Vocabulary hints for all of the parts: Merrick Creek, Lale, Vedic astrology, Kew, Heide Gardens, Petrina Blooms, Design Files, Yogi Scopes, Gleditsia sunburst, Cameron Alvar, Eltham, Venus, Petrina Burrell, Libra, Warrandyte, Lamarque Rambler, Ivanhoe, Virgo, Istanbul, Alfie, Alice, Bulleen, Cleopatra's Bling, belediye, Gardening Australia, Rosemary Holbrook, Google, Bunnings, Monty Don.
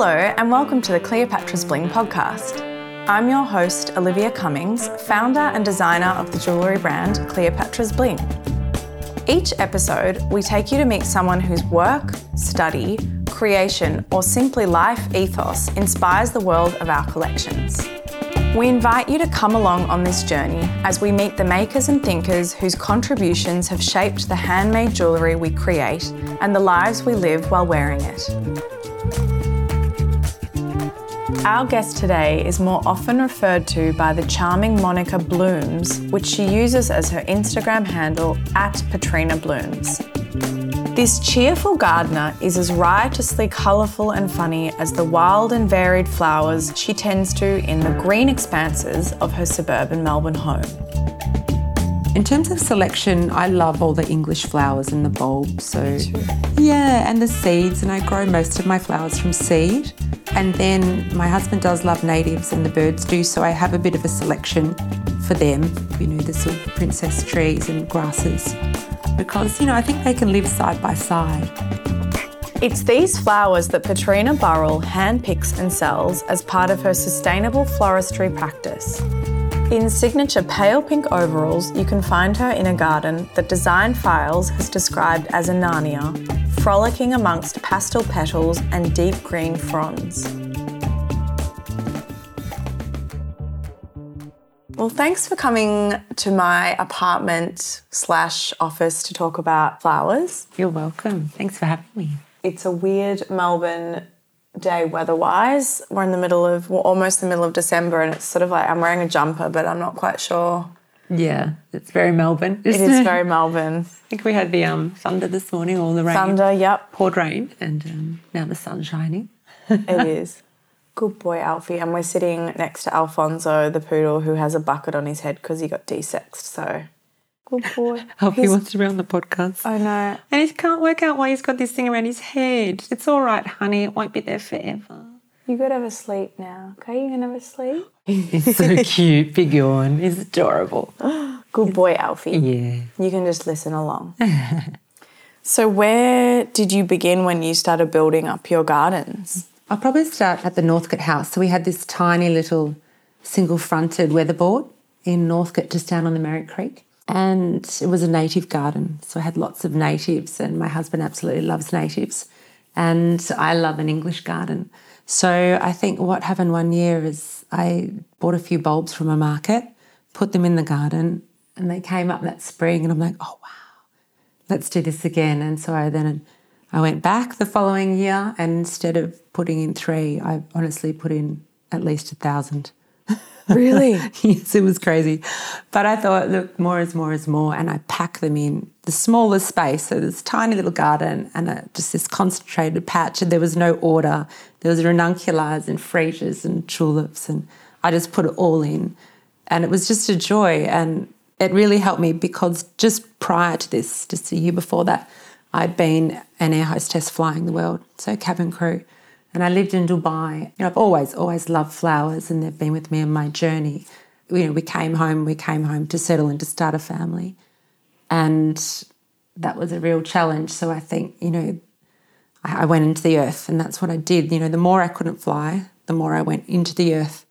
Hello and welcome to the Cleopatra's Bling podcast. I'm your host, Olivia Cummings, founder and designer of the jewellery brand Cleopatra's Bling. Each episode, we take you to meet someone whose work, study, creation, or simply life ethos inspires the world of our collections. We invite you to come along on this journey as we meet the makers and thinkers whose contributions have shaped the handmade jewellery we create and the lives we live while wearing it. Our guest today is more often referred to by the charming moniker Blooms, which she uses as her Instagram handle @PetrinaBlooms. This cheerful gardener is as riotously colourful and funny as the wild and varied flowers she tends to in the green expanses of her suburban Melbourne home. In terms of selection, I love all the English flowers in the bulb, so yeah, and the seeds, and I grow most of my flowers from seed. And then my husband does love natives and the birds do, so I have a bit of a selection for them, you know, the sort of princess trees and grasses. Because, you know, I think they can live side by side. It's these flowers that Petrina Burrell handpicks and sells as part of her sustainable floristry practice. In signature pale pink overalls, you can find her in a garden that Design Files has described as a Narnia, frolicking amongst pastel petals and deep green fronds. Well, thanks for coming to my apartment/office to talk about flowers. You're welcome. Thanks for having me. It's a weird Melbourne day weather-wise. We're in the middle of, almost the middle of December, and it's sort of like I'm wearing a jumper, but I'm not quite sure. Yeah, it's very Melbourne. It is very Melbourne. I think we had the thunder this morning, all the rain. Thunder, yep. Poured rain, and now the sun's shining. It is. Good boy, Alfie. And we're sitting next to Alfonso, the poodle, who has a bucket on his head because he got desexed. So, good boy. Alfie wants to be on the podcast. I know. And he can't work out why he's got this thing around his head. It's all right, honey. It won't be there forever. You got to have a sleep now, okay? You can have a sleep. He's so cute. Big yawn. He's adorable. Good boy, Alfie. Yeah. You can just listen along. So where did you begin when you started building up your gardens? I'll probably start at the Northcote house. So we had this tiny little single-fronted weatherboard in Northcote, just down on the Merrick Creek. And it was a native garden. So I had lots of natives, and my husband absolutely loves natives. And I love an English garden. So I think what happened one year is I bought a few bulbs from a market, put them in the garden, and they came up that spring. And I'm like, oh, wow, let's do this again. And so I went back the following year, and instead of putting in 3, I honestly put in at least 1,000. Really? Yes, it was crazy. But I thought, look, more is more is more, and I pack them in the smallest space. So this tiny little garden and just this concentrated patch, and there was no order. There was ranunculus and freesias and tulips, and I just put it all in. And it was just a joy, and it really helped me because just prior to this, just a year before that, I'd been an air hostess flying the world, so cabin crew, and I lived in Dubai. You know, I've always, always loved flowers, and they've been with me on my journey. You know, we came home to settle and to start a family, and that was a real challenge. So I think, you know, I went into the earth, and that's what I did. You know, the more I couldn't fly, the more I went into the earth,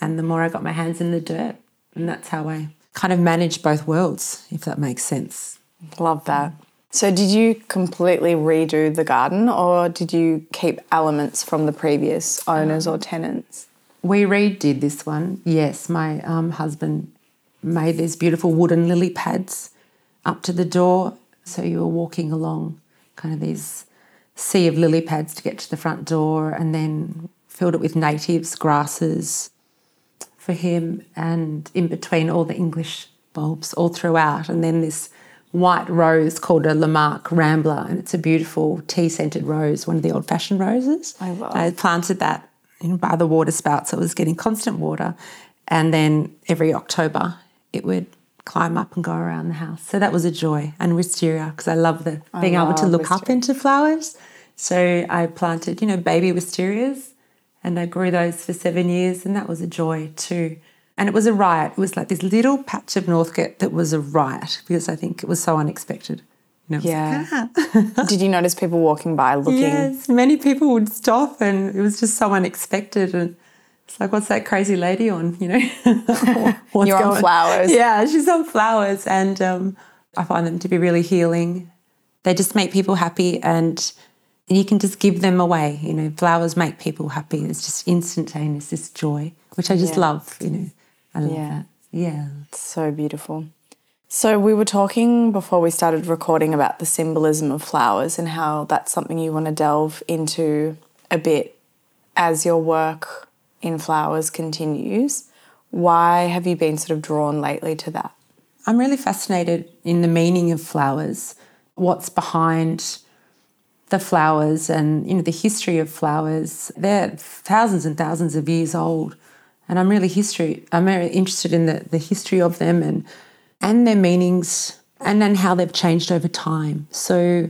and the more I got my hands in the dirt, and that's how I kind of managed both worlds, if that makes sense. Love that. So did you completely redo the garden, or did you keep elements from the previous owners or tenants? We redid this one, yes. My husband made these beautiful wooden lily pads up to the door, so you were walking along kind of these sea of lily pads to get to the front door, and then filled it with natives, grasses for him, and in between all the English bulbs all throughout, and then this white rose called a Lamarque Rambler, and it's a beautiful tea-scented rose, one of the old-fashioned roses. I love. I planted that by the water spout, so it was getting constant water, and then every October it would climb up and go around the house. So that was a joy. And wisteria, because I love being able to look up into flowers. So I planted, baby wisterias, and I grew those for 7 years, and that was a joy too. And it was a riot. It was like this little patch of Northcote that was a riot because I think it was so unexpected. And like, ah. Did you notice people walking by looking? Yes, many people would stop, and it was just so unexpected. And it's like, what's that crazy lady on, you know? You're on flowers. Yeah, she's on flowers. And I find them to be really healing. They just make people happy, and you can just give them away. You know, flowers make people happy. It's just instantaneous, this joy, which I just love, you know. I love that. Yeah. It's so beautiful. So we were talking before we started recording about the symbolism of flowers and how that's something you want to delve into a bit as your work in flowers continues. Why have you been sort of drawn lately to that? I'm really fascinated in the meaning of flowers, what's behind the flowers and, you know, the history of flowers. They're thousands and thousands of years old. And I'm very interested in the history of them and their meanings and then how they've changed over time. So,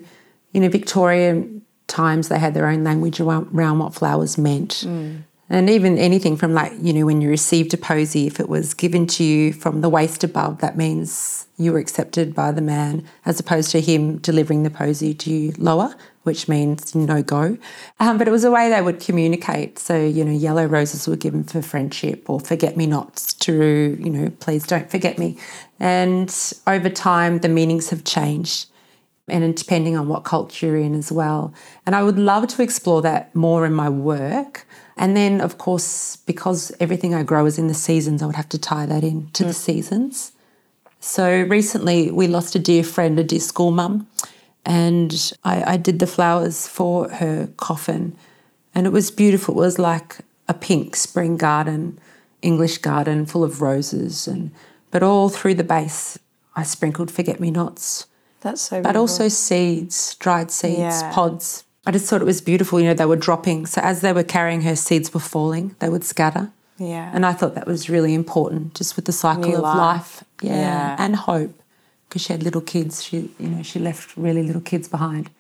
you know, Victorian times they had their own language around what flowers meant. Mm. And even anything from, like, you know, when you received a posy, if it was given to you from the waist above, that means you were accepted by the man, as opposed to him delivering the posy to you lower, which means no go. But it was a way they would communicate. So, you know, yellow roses were given for friendship, or forget-me-nots to, you know, please don't forget me. And over time the meanings have changed, and depending on what culture you're in as well. And I would love to explore that more in my work. And then, of course, because everything I grow is in the seasons, I would have to tie that in to the seasons. So recently we lost a dear friend, a dear school mum, and I did the flowers for her coffin, and it was beautiful. It was like a pink spring garden, English garden full of roses, but all through the base I sprinkled forget-me-nots. That's so beautiful. But also seeds, dried seeds, pods. I just thought it was beautiful. You know, they were dropping. So as they were carrying her, seeds were falling. They would scatter. Yeah. And I thought that was really important, just with the cycle of life. Yeah. And hope, because she had little kids. She left really little kids behind.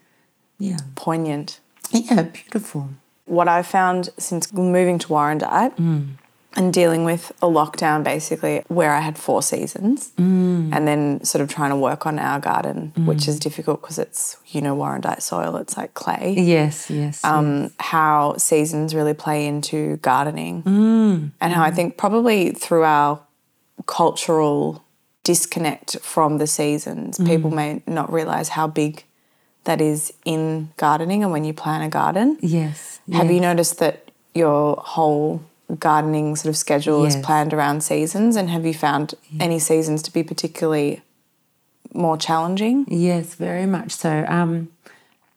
Yeah. Poignant. Yeah, beautiful. What I've found since moving to Warrandyte and dealing with a lockdown, basically, where I had 4 seasons and then sort of trying to work on our garden, which is difficult because it's, you know, Warrandyte soil, it's like clay. Yes. How seasons really play into gardening and how I think probably through our cultural disconnect from the seasons, people may not realise how big that is in gardening and when you plan a garden. Yes. Have you noticed that your whole gardening sort of schedule is planned around seasons, and have you found any seasons to be particularly more challenging? Yes, very much so.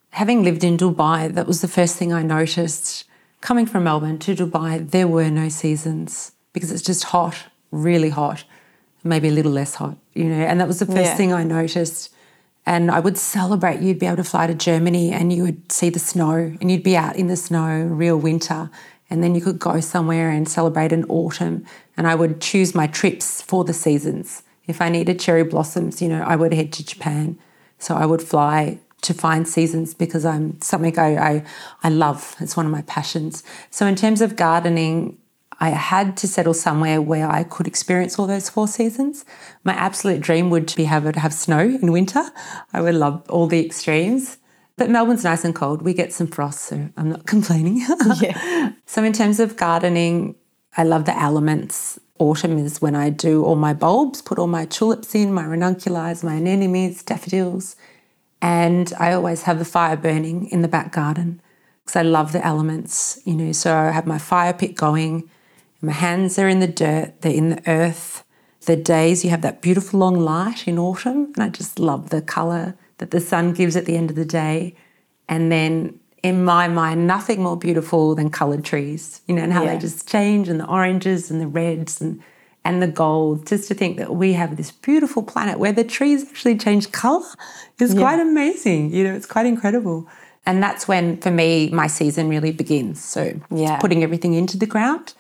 Having lived in Dubai, that was the first thing I noticed. Coming from Melbourne to Dubai, there were no seasons because it's just hot, really hot, maybe a little less hot, you know, and that was the first thing I noticed. And I would celebrate. You'd be able to fly to Germany and you would see the snow and you'd be out in the snow, real winter. And then you could go somewhere and celebrate an autumn. And I would choose my trips for the seasons. If I needed cherry blossoms, you know, I would head to Japan. So I would fly to find seasons because I'm something I love. It's one of my passions. So in terms of gardening, I had to settle somewhere where I could experience all those 4 seasons. My absolute dream would be to have snow in winter. I would love all the extremes. But Melbourne's nice and cold. We get some frost, so I'm not complaining. So in terms of gardening, I love the elements. Autumn is when I do all my bulbs, put all my tulips in, my ranunculi, my anemones, daffodils, and I always have the fire burning in the back garden because I love the elements, you know. So I have my fire pit going, my hands are in the dirt, they're in the earth. The days you have that beautiful long light in autumn, and I just love the colour that the sun gives at the end of the day. And then in my mind, nothing more beautiful than coloured trees, you know, and how they just change, and the oranges and the reds and the gold. Just to think that we have this beautiful planet where the trees actually change colour is quite amazing. You know, it's quite incredible. And that's when, for me, my season really begins. So putting everything into the ground.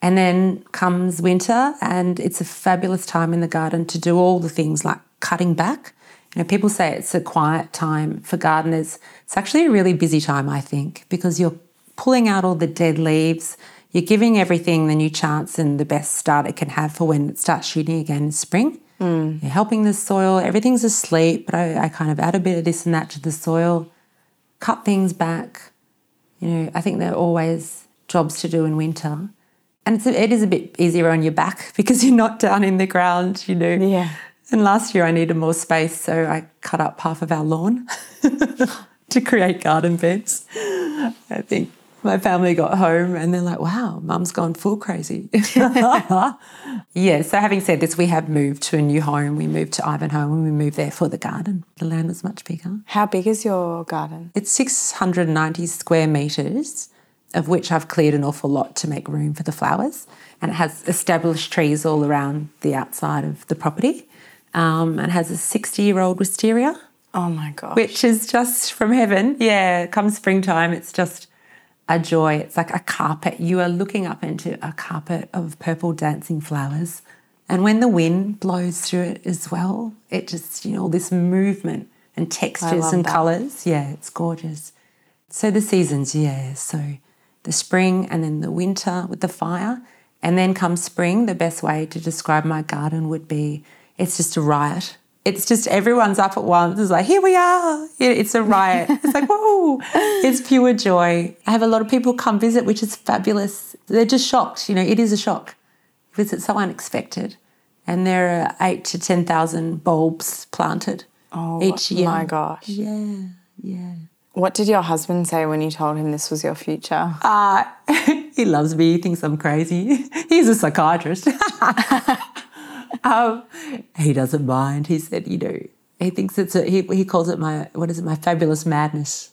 And then comes winter, and it's a fabulous time in the garden to do all the things like cutting back. You know, people say it's a quiet time for gardeners. It's actually a really busy time, I think, because you're pulling out all the dead leaves, you're giving everything the new chance and the best start it can have for when it starts shooting again in spring. Helping the soil. Everything's asleep, but I kind of add a bit of this and that to the soil, cut things back. You know, I think there are always jobs to do in winter. And it is a bit easier on your back because you're not down in the ground, you know. Yeah. And last year I needed more space, so I cut up half of our lawn to create garden beds. I think my family got home and they're like, wow, mum's gone full crazy. Yeah, so having said this, we have moved to a new home. We moved to Ivanhoe and we moved there for the garden. The land was much bigger. How big is your garden? It's 690 square metres, of which I've cleared an awful lot to make room for the flowers, and it has established trees all around the outside of the property. And has a 60-year-old wisteria. Oh, my gosh. Which is just from heaven. Yeah, come springtime, it's just a joy. It's like a carpet. You are looking up into a carpet of purple dancing flowers. And when the wind blows through it as well, it just, you know, all this movement and textures and colours. Yeah, it's gorgeous. So the seasons, yeah. So the spring and then the winter with the fire. And then come spring, the best way to describe my garden would be it's just a riot. It's just everyone's up at once. It's like, here we are. It's a riot. It's like, whoa. It's pure joy. I have a lot of people come visit, which is fabulous. They're just shocked. You know, it is a shock because it's so unexpected. And there are 8,000 to 10,000 bulbs planted each year. Oh, my gosh. Yeah, yeah. What did your husband say when you told him this was your future? He loves me. He thinks I'm crazy. He's a psychiatrist. He doesn't mind. He said, you know, he thinks it's he calls it my fabulous madness.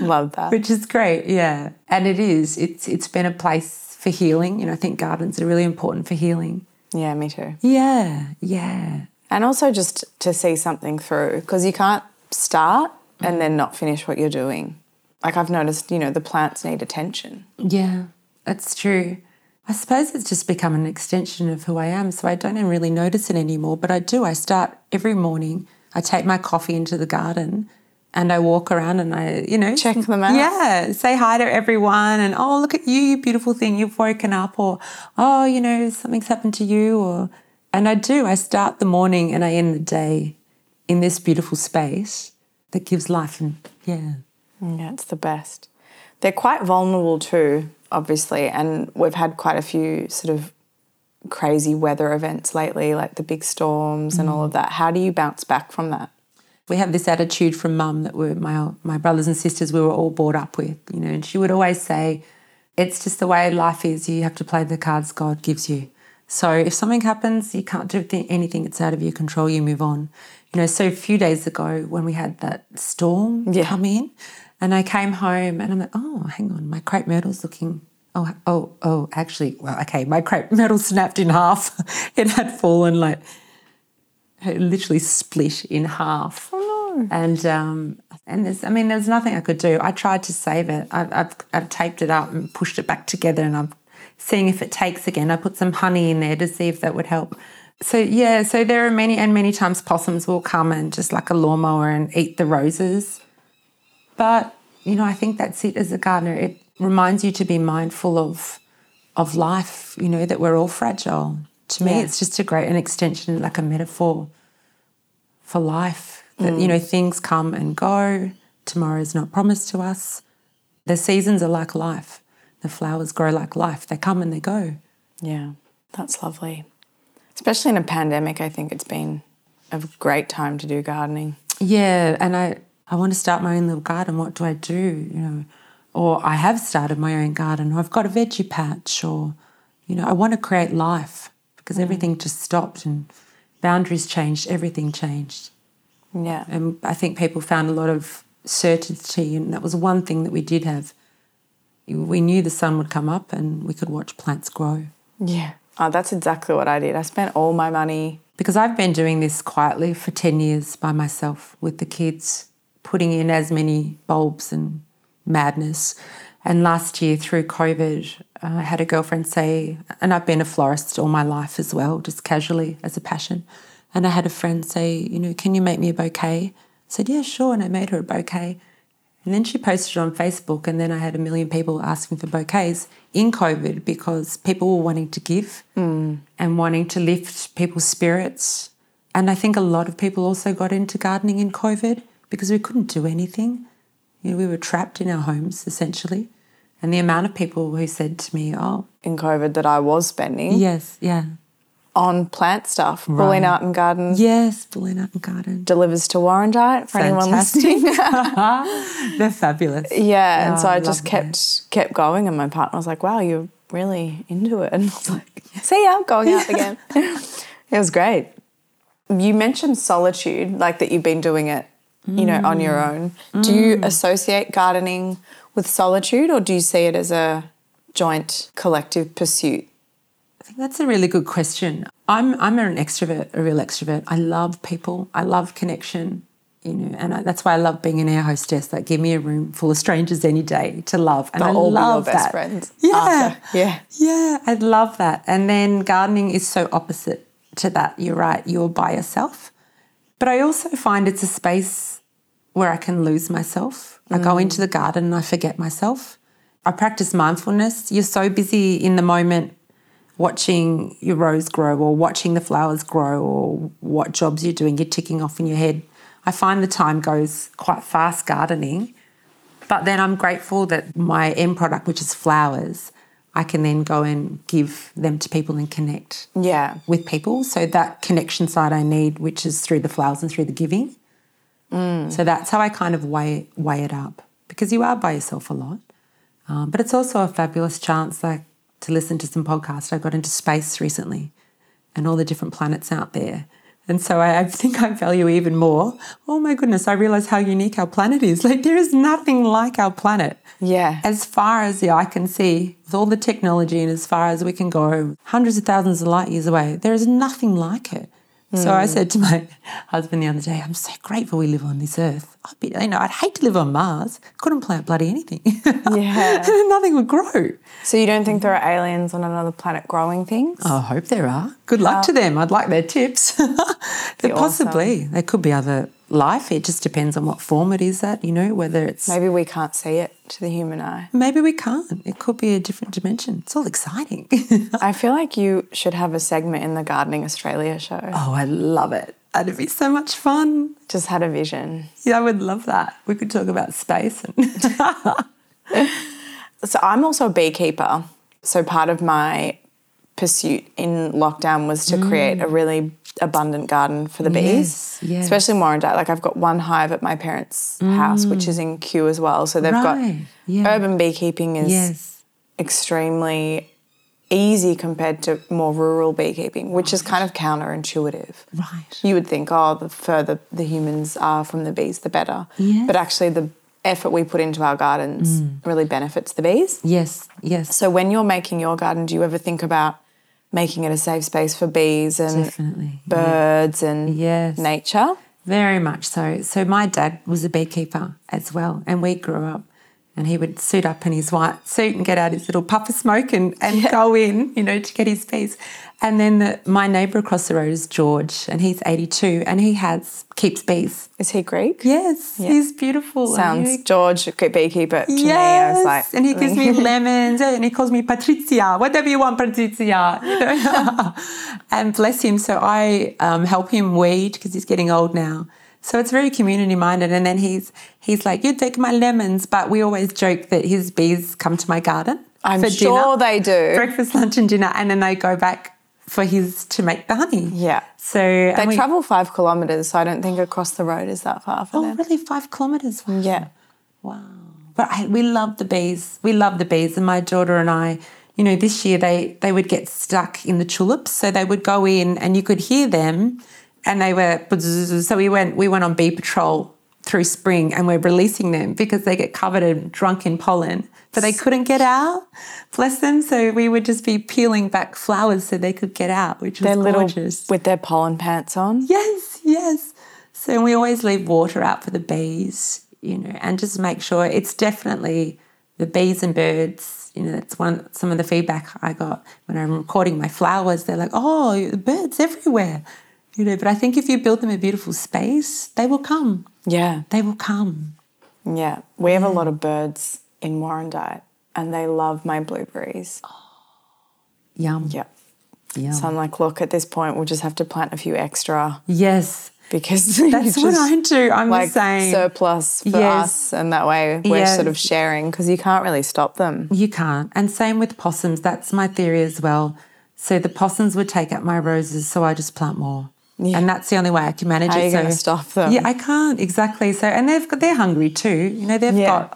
Love that. Which is great, yeah. And it is. It's been a place for healing. You know, I think gardens are really important for healing. Yeah, me too. Yeah, yeah. And also just to see something through, because you can't start and then not finish what you're doing. Like I've noticed, you know, the plants need attention. Yeah, that's true. I suppose it's just become an extension of who I am, so I don't really notice it anymore, but I do. I start every morning, I take my coffee into the garden and I walk around and I, you know. Check them out. Yeah, say hi to everyone and, oh, look at you beautiful thing, you've woken up, or, oh, you know, something's happened to you. And I do. I start the morning and I end the day in this beautiful space that gives life and, yeah. Yeah, it's the best. They're quite vulnerable too, obviously, and we've had quite a few sort of crazy weather events lately, like the big storms and all of that. How do you bounce back from that? We have this attitude from Mum that we're my brothers and sisters, we were all brought up with, you know, and she would always say, it's just the way life is. You have to play the cards God gives you. So if something happens, you can't do anything. It's out of your control. You move on. You know, so a few days ago when we had that storm come in, and I came home and I'm like, oh, hang on, my crepe myrtle's looking, my crepe myrtle snapped in half. It had fallen, like, it literally split in half. Oh, no. And there's nothing I could do. I tried to save it. I've taped it up and pushed it back together and I'm seeing if it takes again. I put some honey in there to see if that would help. So, yeah, so there are many times possums will come and just like a lawnmower and eat the roses. But, you know, I think that's it as a gardener. It reminds you to be mindful of life, you know, that we're all fragile. To me, it's just an extension, like a metaphor for life. That, you know, things come and go. Tomorrow is not promised to us. The seasons are like life. The flowers grow like life. They come and they go. Yeah, that's lovely. Especially in a pandemic, I think it's been a great time to do gardening. Yeah, and I want to start my own little garden. What do I do? You know, or I have started my own garden, or I've got a veggie patch, or, you know, I want to create life because everything just stopped and boundaries changed, everything changed. Yeah. And I think people found a lot of certainty, and that was one thing that we did have. We knew the sun would come up and we could watch plants grow. Yeah. Oh, that's exactly what I did. I spent all my money. Because I've been doing this quietly for 10 years by myself with the kids, putting in as many bulbs and madness. And last year through COVID, I had a girlfriend say, and I've been a florist all my life as well, just casually as a passion. And I had a friend say, you know, can you make me a bouquet? I said, yeah, sure. And I made her a bouquet. And then she posted it on Facebook, and then I had 1 million people asking for bouquets in COVID because people were wanting to give and wanting to lift people's spirits. And I think a lot of people also got into gardening in COVID because we couldn't do anything. You know, we were trapped in our homes essentially. And the amount of people who said to me, oh. In COVID that I was spending. Yes, yeah. On plant stuff. Right. Bulleen Art and Garden. Yes, Bulleen Art and Garden. Delivers to Warrandyte for anyone listening. They're fabulous. Yeah, oh, and so I just kept going, and my partner was like, wow, you're really into it. And I was like, see ya, going out again. It was great. You mentioned solitude, like that you've been doing it, you know, on your own. Do you associate gardening with solitude, or do you see it as a joint collective pursuit? I think that's a really good question. I'm an extrovert, a real extrovert. I love people. I love connection, you know, and that's why I love being an air hostess. Like, give me a room full of strangers any day to love. And they'll all be your best friends. Yeah. After. Yeah. Yeah, I love that. And then gardening is so opposite to that. You're right. You're by yourself. But I also find it's a space where I can lose myself. I go into the garden and I forget myself. I practice mindfulness. You're so busy in the moment watching your rose grow or watching the flowers grow or what jobs you're doing, you're ticking off in your head. I find the time goes quite fast gardening, but then I'm grateful that my end product, which is flowers, I can then go and give them to people and connect with people. So that connection side I need, which is through the flowers and through the giving. So that's how I kind of weigh it up, because you are by yourself a lot. But it's also a fabulous chance, like, to listen to some podcasts. I got into space recently and all the different planets out there. And so I think I value even more. Oh, my goodness, I realise how unique our planet is. Like, there is nothing like our planet. Yeah. As far as the eye can see, with all the technology and as far as we can go, hundreds of thousands of light years away, there is nothing like it. So I said to my husband the other day, I'm so grateful we live on this earth. I'd hate to live on Mars. Couldn't plant bloody anything. Yeah. Nothing would grow. So you don't think there are aliens on another planet growing things? I hope there are. Good luck to them. I'd like their tips. Possibly. Awesome. There could be other life. It just depends on what form it is at, you know, whether it's... Maybe we can't see it to the human eye. Maybe we can't. It could be a different dimension. It's all exciting. I feel like you should have a segment in the Gardening Australia show. Oh, I love it. That'd be so much fun. Just had a vision. Yeah, I would love that. We could talk about space. So I'm also a beekeeper. So part of my pursuit in lockdown was to create a really abundant garden for the bees, yes. Especially Warrandyte. Like, I've got one hive at my parents' house, which is in Kew as well. So they've got urban beekeeping is extremely easy compared to more rural beekeeping, which is kind of counterintuitive. Right. You would think, oh, the further the humans are from the bees, the better. Yes. But actually the effort we put into our gardens really benefits the bees. Yes, yes. So when you're making your garden, do you ever think about making it a safe space for bees and birds and nature? Very much so. So my dad was a beekeeper as well, and we grew up, and he would suit up in his white suit and get out his little puff of smoke and go in, you know, to get his bees. And then my neighbour across the road is George, and he's 82, and he keeps bees. Is he Greek? Yes, he's beautiful. Sounds George, beekeeper to me. I was like, and he gives me lemons, and he calls me Patricia. Whatever you want, Patricia. You know? And bless him. So I help him weed because he's getting old now. So it's very community-minded. And then he's like, you take my lemons. But we always joke that his bees come to my garden for sure dinner. They do. Breakfast, lunch and dinner. And then they go back for his to make the honey. Yeah. So they travel 5 kilometres, so I don't think across the road is that far for them. Oh, really? 5 kilometres? Wow. Yeah. Wow. But we love the bees. We love the bees. And my daughter and I, you know, this year they would get stuck in the tulips. So they would go in and you could hear them. And they were, so we went on bee patrol through spring, and we're releasing them because they get covered and drunk in pollen, but they couldn't get out, bless them. So we would just be peeling back flowers so they could get out, which was gorgeous. With their pollen pants on? Yes, yes. So we always leave water out for the bees, you know, and just make sure it's definitely the bees and birds. You know, that's some of the feedback I got when I'm recording my flowers. They're like, oh, the birds everywhere. You know, but I think if you build them a beautiful space, they will come. Yeah. They will come. Yeah. We have a lot of birds in Warrandyte and they love my blueberries. Oh, yum. Yeah. Yum. So I'm like, look, at this point we'll just have to plant a few extra. Yes. Because that's what I do. I'm like saying surplus for us, and that way we're sort of sharing because you can't really stop them. You can't. And same with possums. That's my theory as well. So the possums would take up my roses, so I just plant more. Yeah. And that's the only way I can manage it. How are you going to stop them? Yeah, I can't, exactly. So, and they're hungry too. You know, they've got,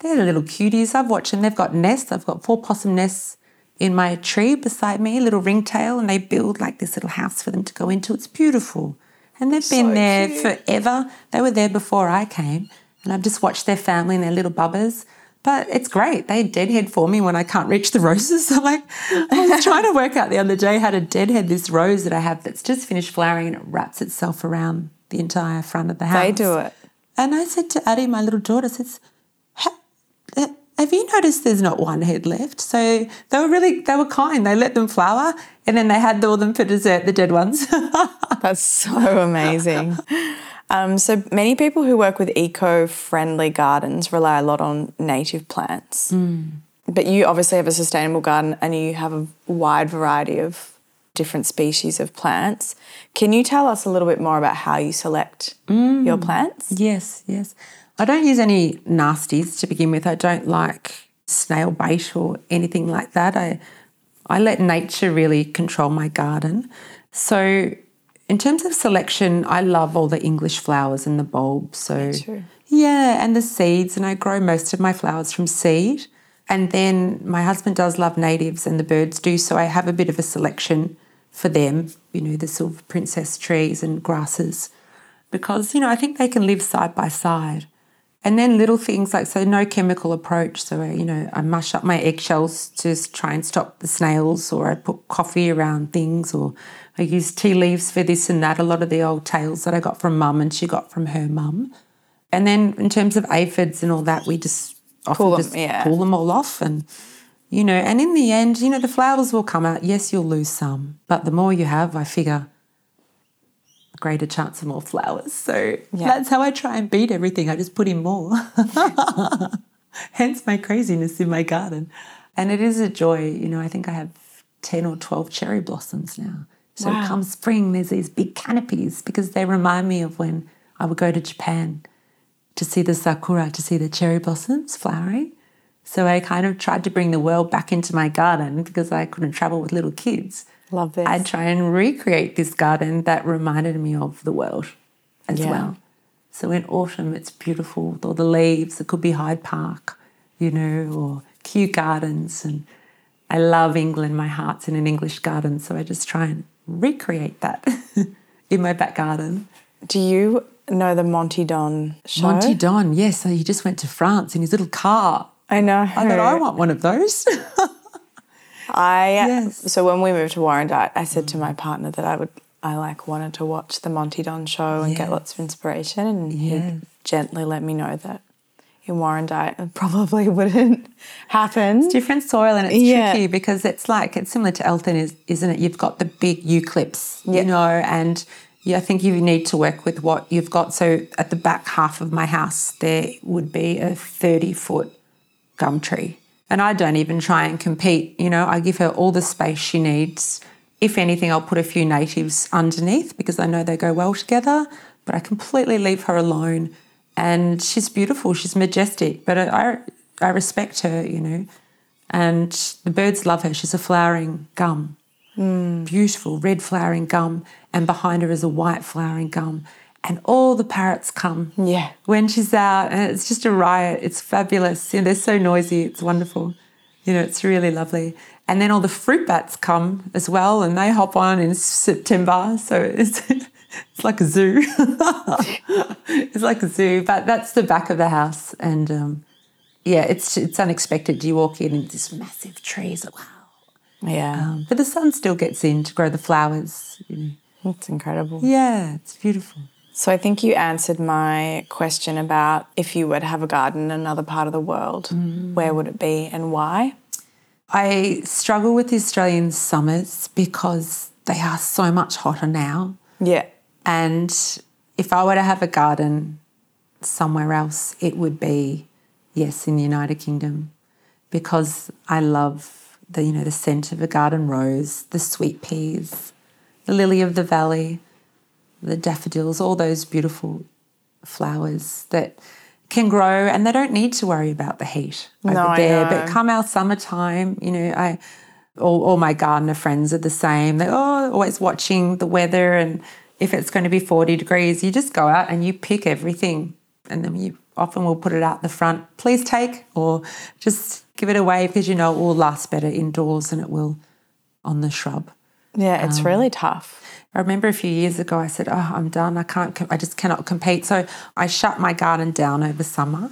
they're little cuties. I've watched them. They've got nests. I've got 4 possum nests in my tree beside me, little ringtail, and they build like this little house for them to go into. It's beautiful. And they've been so there forever. They were there before I came, and I've just watched their family and their little bubbers. But it's great. They deadhead for me when I can't reach the roses. I'm like, I was trying to work out the other day how to deadhead this rose that I have that's just finished flowering and it wraps itself around the entire front of the house. They do it. And I said to Addie, my little daughter, says, have you noticed there's not one head left? So they were kind. They let them flower and then they had all them for dessert, the dead ones. That's so amazing. So many people who work with eco-friendly gardens rely a lot on native plants. Mm. But you obviously have a sustainable garden and you have a wide variety of different species of plants. Can you tell us a little bit more about how you select your plants? Yes. I don't use any nasties to begin with. I don't like snail bait or anything like that. I let nature really control my garden. So in terms of selection, I love all the English flowers and the bulbs. So yeah, and the seeds, and I grow most of my flowers from seed. And then my husband does love natives and the birds do, so I have a bit of a selection for them, you know, the silver princess trees and grasses because, you know, I think they can live side by side. And then little things like, so no chemical approach. So, you know, I mush up my eggshells to try and stop the snails, or I put coffee around things, or I use tea leaves for this and that, a lot of the old tales that I got from Mum and she got from her mum. And then in terms of aphids and all that, we just pull them all off. And, you know, and in the end, you know, the flowers will come out. Yes, you'll lose some, but the more you have, I figure, greater chance of more flowers. So that's how I try and beat everything. I just put in more. Hence my craziness in my garden. And it is a joy. You know, I think I have 10 or 12 cherry blossoms now. So come spring, there's these big canopies because they remind me of when I would go to Japan to see the sakura, to see the cherry blossoms flowering. So I kind of tried to bring the world back into my garden because I couldn't travel with little kids. Love this. I try and recreate this garden that reminded me of the world as well. So in autumn it's beautiful with all the leaves. It could be Hyde Park, you know, or Kew Gardens. And I love England. My heart's in an English garden. So I just try and recreate that in my back garden. Do you know the Monty Don show? Monty Don, yes. So he just went to France in his little car. I know. I thought, I want one of those. So when we moved to Warrandyte, I said to my partner that I wanted to watch the Monty Don show and get lots of inspiration, and he gently let me know that in Warrandyte it probably wouldn't happen. It's different soil and it's tricky because it's similar to Eltham, isn't it? You've got the big eucalypts, you know, and I think you need to work with what you've got. So at the back half of my house there would be a 30-foot gum tree. And I don't even try and compete, you know. I give her all the space she needs. If anything, I'll put a few natives underneath because I know they go well together, but I completely leave her alone. And she's beautiful, she's majestic, but I respect her, you know. And the birds love her. She's a flowering gum, beautiful red flowering gum, and behind her is a white flowering gum. And all the parrots come when she's out, and it's just a riot. It's fabulous. You know, they're so noisy. It's wonderful. You know, it's really lovely. And then all the fruit bats come as well, and they hop on in September. So it's like a zoo. It's like a zoo, but that's the back of the house. And, it's unexpected. You walk in and this massive tree is like, wow. Yeah. But the sun still gets in to grow the flowers. You know. It's incredible. Yeah, it's beautiful. So I think you answered my question about if you were to have a garden in another part of the world, where would it be and why? I struggle with the Australian summers because they are so much hotter now. Yeah. And if I were to have a garden, somewhere else, it would be, yes, in the United Kingdom, because I love the, you know, the scent of a garden rose, the sweet peas, the lily of the valley, the daffodils, all those beautiful flowers that can grow, and they don't need to worry about the heat over there. But come our summertime, you know, all my gardener friends are the same. They're always watching the weather, and if it's going to be 40 degrees, you just go out and you pick everything, and then you often will put it out the front. Please take, or just give it away, because you know it will last better indoors than it will on the shrub. Yeah, it's really tough. I remember a few years ago I said, I'm done, I just cannot compete. So I shut my garden down over summer,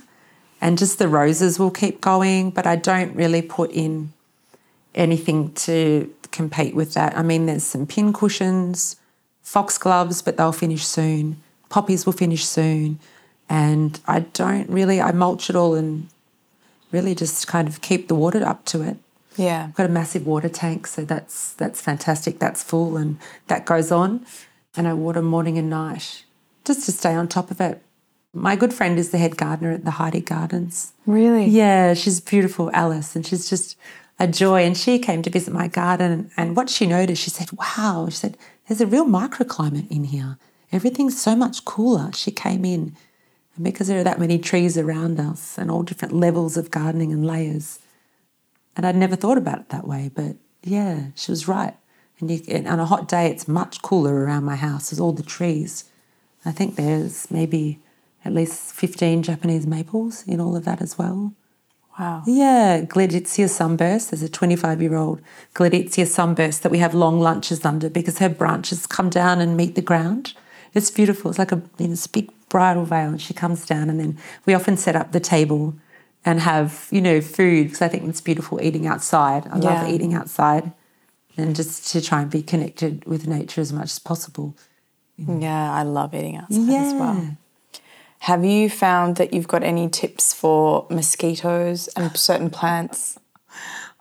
and just the roses will keep going, but I don't really put in anything to compete with that. I mean, there's some pin cushions, foxgloves, but they'll finish soon. Poppies will finish soon. And I mulch it all and really just kind of keep the water up to it. Yeah. I've got a massive water tank, so that's fantastic. That's full, and that goes on. And I water morning and night just to stay on top of it. My good friend is the head gardener at the Heide Gardens. Really? Yeah, she's beautiful, Alice, and she's just a joy. And she came to visit my garden, and what she noticed, she said, wow, she said, there's a real microclimate in here. Everything's so much cooler. She came in, and because there are that many trees around us and all different levels of gardening and layers, and I'd never thought about it that way, but, yeah, she was right. And on a hot day it's much cooler around my house. There's all the trees. I think there's maybe at least 15 Japanese maples in all of that as well. Wow. Yeah, Gleditsia sunburst. There's a 25-year-old Gleditsia sunburst that we have long lunches under because her branches come down and meet the ground. It's beautiful. It's like a, you know, this big bridal veil, and she comes down, and then we often set up the table and have, you know, food, because I think it's beautiful eating outside. I love eating outside, and just to try and be connected with nature as much as possible. Yeah, I love eating outside as well. Have you found that you've got any tips for mosquitoes and certain plants?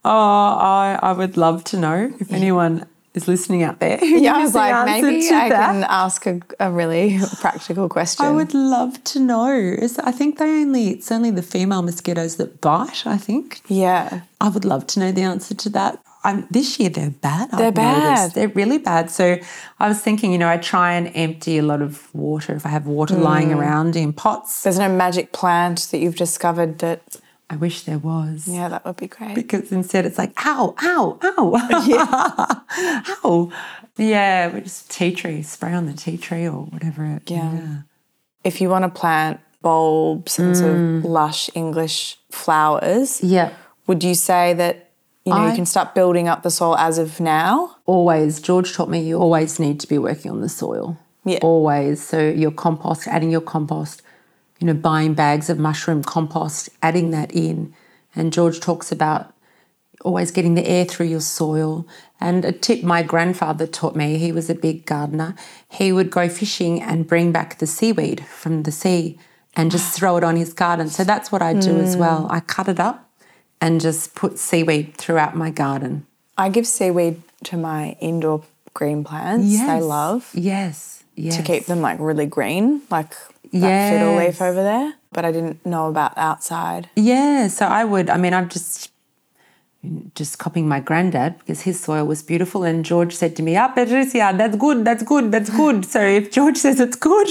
I would love to know if anyone is listening out there. Yeah, I was like, maybe I can ask a really practical question. I would love to know. I think it's only the female mosquitoes that bite, I think. Yeah. I would love to know the answer to that. This year they're bad. They're bad. They're really bad. So I was thinking, you know, I try and empty a lot of water if I have water lying around in pots. There's no magic plant that you've discovered that... I wish there was. Yeah, that would be great. Because instead it's like, ow, ow, ow. Yeah. Ow. Yeah, we just tea tree, spray on the tea tree or whatever. If you want to plant bulbs and sort of lush English flowers, would you say that, you know, you can start building up the soil as of now? Always. George taught me you always need to be working on the soil. Yeah. Always. So your compost, adding your compost, you know, buying bags of mushroom compost, adding that in. And George talks about always getting the air through your soil. And a tip my grandfather taught me, he was a big gardener, he would go fishing and bring back the seaweed from the sea and just throw it on his garden. So that's what I do as well. I cut it up and just put seaweed throughout my garden. I give seaweed to my indoor green plants. Yes. They love. Yes. To keep them, like, really green, like... that fiddle leaf over there, but I didn't know about outside. Yeah, so I'm just copying my granddad because his soil was beautiful, and George said to me, Patricia, that's good. So if George says it's good,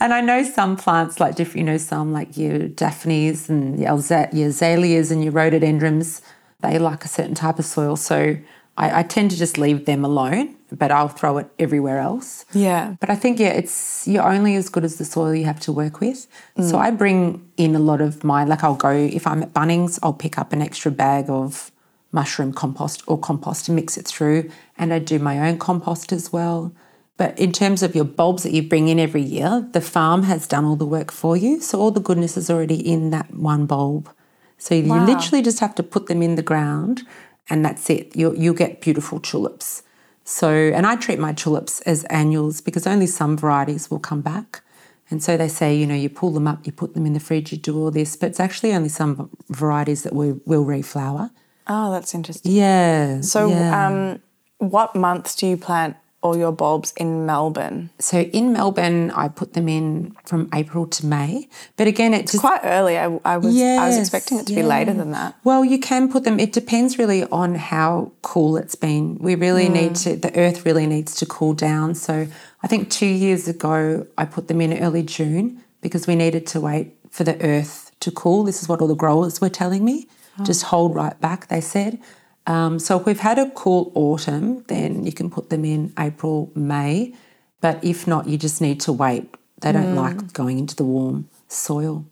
and I know some plants, like, you know, some like your daphnes and your azaleas and your rhododendrons, they like a certain type of soil, so I tend to just leave them alone, but I'll throw it everywhere else. Yeah. But I think, you're only as good as the soil you have to work with. Mm. So I bring in a lot of my, like, I'll go, if I'm at Bunnings, I'll pick up an extra bag of mushroom compost or compost and mix it through, and I do my own compost as well. But in terms of your bulbs that you bring in every year, the farm has done all the work for you, so all the goodness is already in that one bulb. So you literally just have to put them in the ground, and that's it. You'll get beautiful tulips. So, and I treat my tulips as annuals because only some varieties will come back. And so they say, you know, you pull them up, you put them in the fridge, you do all this, but it's actually only some varieties that will reflower. Oh, that's interesting. Yeah. So what months do you plant all your bulbs in Melbourne? So in Melbourne, I put them in from April to May. But again, it's quite early. I was expecting it to be later than that. Well, you can put them. It depends really on how cool it's been. We really need to, the earth really needs to cool down. So I think 2 years ago, I put them in early June because we needed to wait for the earth to cool. This is what all the growers were telling me. Oh. Just hold right back, they said. So if we've had a cool autumn, then you can put them in April, May. But if not, you just need to wait. They don't like going into the warm soil,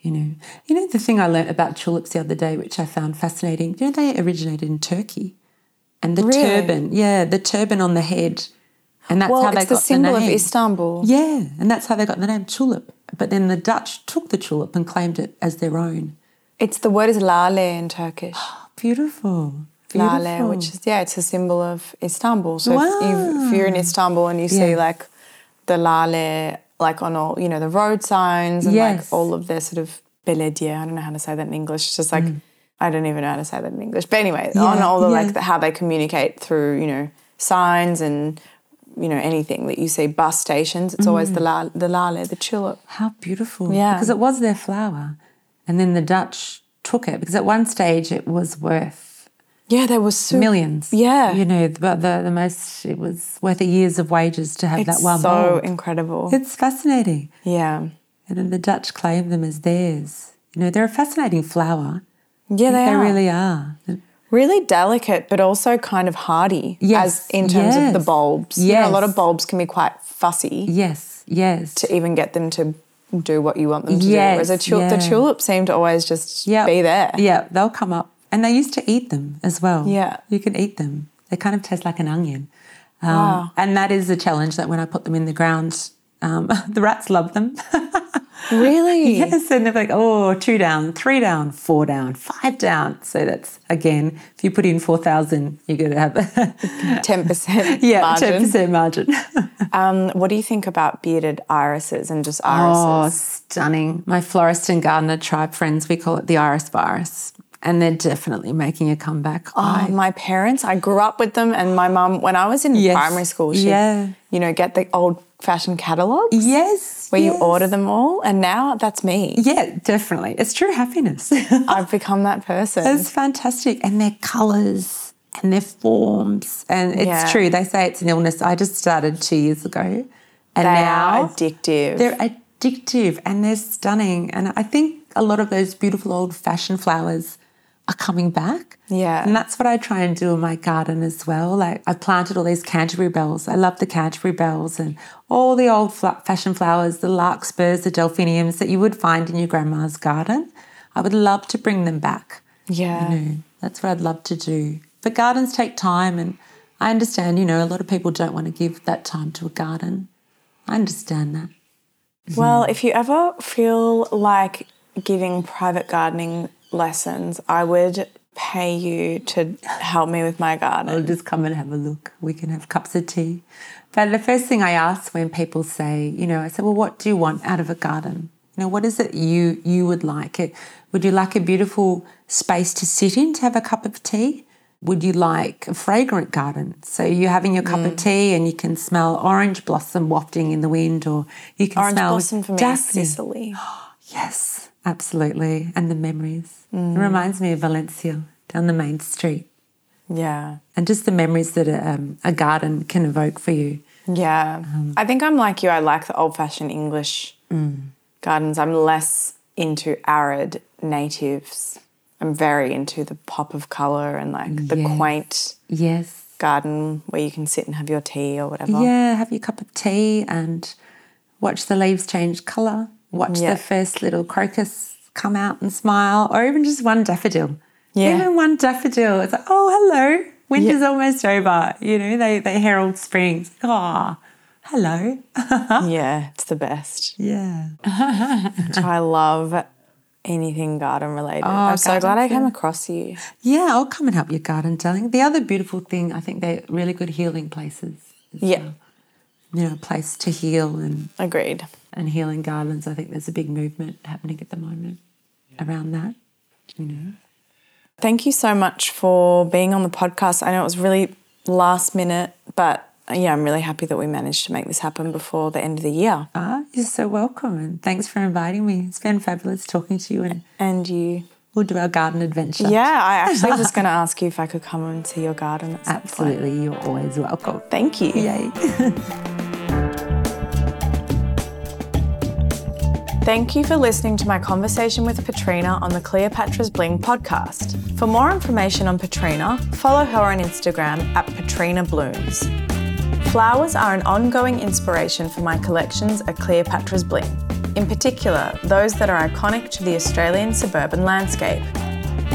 you know. You know the thing I learnt about tulips the other day, which I found fascinating, you know, they originated in Turkey. And the turban, the turban on the head. And that's how they got the name. Well, it's the symbol of Istanbul. Yeah, and that's how they got the name tulip. But then the Dutch took the tulip and claimed it as their own. The word is Lale in Turkish. Beautiful. Lale, which is, it's a symbol of Istanbul. So if you're in Istanbul and you see like the Lale, like on all, you know, the road signs and like all of their sort of belediye, I don't know how to say that in English, it's just like, I don't even know how to say that in English. But anyway, on all the like how they communicate through, you know, signs and, you know, anything that you see, bus stations, it's always the Lale, the tulip. How beautiful. Yeah. Because it was their flower. And then the Dutch took it because at one stage it was worth millions. Yeah. You know, but the most, it was worth a year's of wages to have that one bulb. It's so incredible. It's fascinating. Yeah. And then the Dutch claim them as theirs. You know, they're a fascinating flower. Yeah, they are. They really are. Really delicate but also kind of hardy as in terms of the bulbs. Yes. You know, a lot of bulbs can be quite fussy. Yes, yes. To even get them to do what you want them to do. Whereas the tulips seem to always just be there. Yeah, they'll come up. And they used to eat them as well. Yeah. You can eat them. They kind of taste like an onion. Wow. And that is the challenge, that when I put them in the ground, the rats love them. Really? Yes, and they're like, 2 down, 3 down, 4 down, 5 down. So that's, again, if you put in 4,000, you're going to have 10% margin. 10% margin. What do you think about bearded irises and just irises? Oh, stunning. My florist and gardener tribe friends, we call it the iris virus. And they're definitely making a comeback. Oh, my parents, I grew up with them, and my mum, when I was in primary school, she'd, you know, get the old-fashioned catalogues. Yes. Where you order them all, and now that's me. Yeah, definitely. It's true happiness. I've become that person. It's fantastic. And their colours and their forms. And it's true. They say it's an illness. I just started 2 years ago. And now are addictive. They're addictive and they're stunning. And I think a lot of those beautiful old-fashioned flowers are coming back. Yeah. And that's what I try and do in my garden as well. Like I planted all these Canterbury bells. I love the Canterbury bells and all the old-fashioned flowers, the larkspurs, the delphiniums that you would find in your grandma's garden. I would love to bring them back. Yeah. You know, that's what I'd love to do. But gardens take time, and I understand, you know, a lot of people don't want to give that time to a garden. I understand that. Well, if you ever feel like giving private gardening lessons, I would pay you to help me with my garden. I'll just come and have a look. We can have cups of tea. But the first thing I ask when people say, you know, I say, well, what do you want out of a garden? You know, what is it you would like? Would you like a beautiful space to sit in to have a cup of tea? Would you like a fragrant garden? So you're having your cup of tea and you can smell orange blossom wafting in the wind, or you can smell orange blossom for me is Sicily. Yes. Absolutely, and the memories. It reminds me of Valencia down the main street. Yeah. And just the memories that a garden can evoke for you. Yeah. I think I'm like you. I like the old-fashioned English gardens. I'm less into arid natives. I'm very into the pop of colour and like the quaint garden where you can sit and have your tea or whatever. Yeah, have your cup of tea and watch the leaves change colour. Watch the first little crocus come out and smile, or even just one daffodil. Yeah. Even one daffodil. It's like, oh, hello, winter's almost over. You know, they herald spring. Oh, hello. Yeah, it's the best. Yeah. I love anything garden related. Oh, I'm so glad I came across you. Yeah, I'll come and help your garden, darling. The other beautiful thing, I think they're really good healing places. Yeah. You know, a place to heal and... Agreed. And healing gardens, I think there's a big movement happening at the moment around that, you know. Thank you so much for being on the podcast. I know it was really last minute, but yeah, I'm really happy that we managed to make this happen before the end of the year. Ah, you're so welcome, and thanks for inviting me. It's been fabulous talking to you. And you. We'll do our garden adventure. Yeah, I actually was going to ask you if I could come and see your garden. Absolutely, you're always welcome. Thank you. Yay. Thank you for listening to my conversation with Petrina on the Cleopatra's Bling podcast. For more information on Petrina, follow her on Instagram at Petrina Blooms. Flowers are an ongoing inspiration for my collections at Cleopatra's Bling, in particular those that are iconic to the Australian suburban landscape.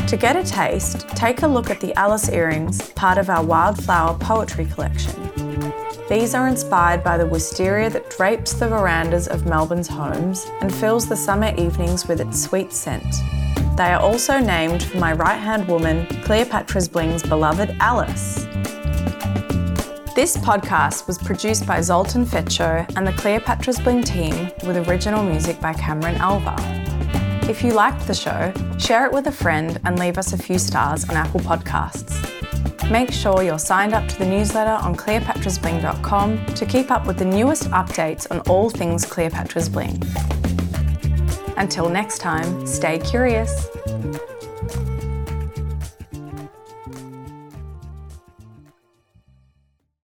To get a taste, take a look at the Alice earrings, part of our wildflower poetry collection. These are inspired by the wisteria that drapes the verandas of Melbourne's homes and fills the summer evenings with its sweet scent. They are also named for my right-hand woman, Cleopatra's Bling's beloved Alice. This podcast was produced by Zoltan Fetcho and the Cleopatra's Bling team, with original music by Cameron Alvar. If you liked the show, share it with a friend and leave us a few stars on Apple Podcasts. Make sure you're signed up to the newsletter on cleopatrasbling.com to keep up with the newest updates on all things Cleopatra's Bling. Until next time, stay curious.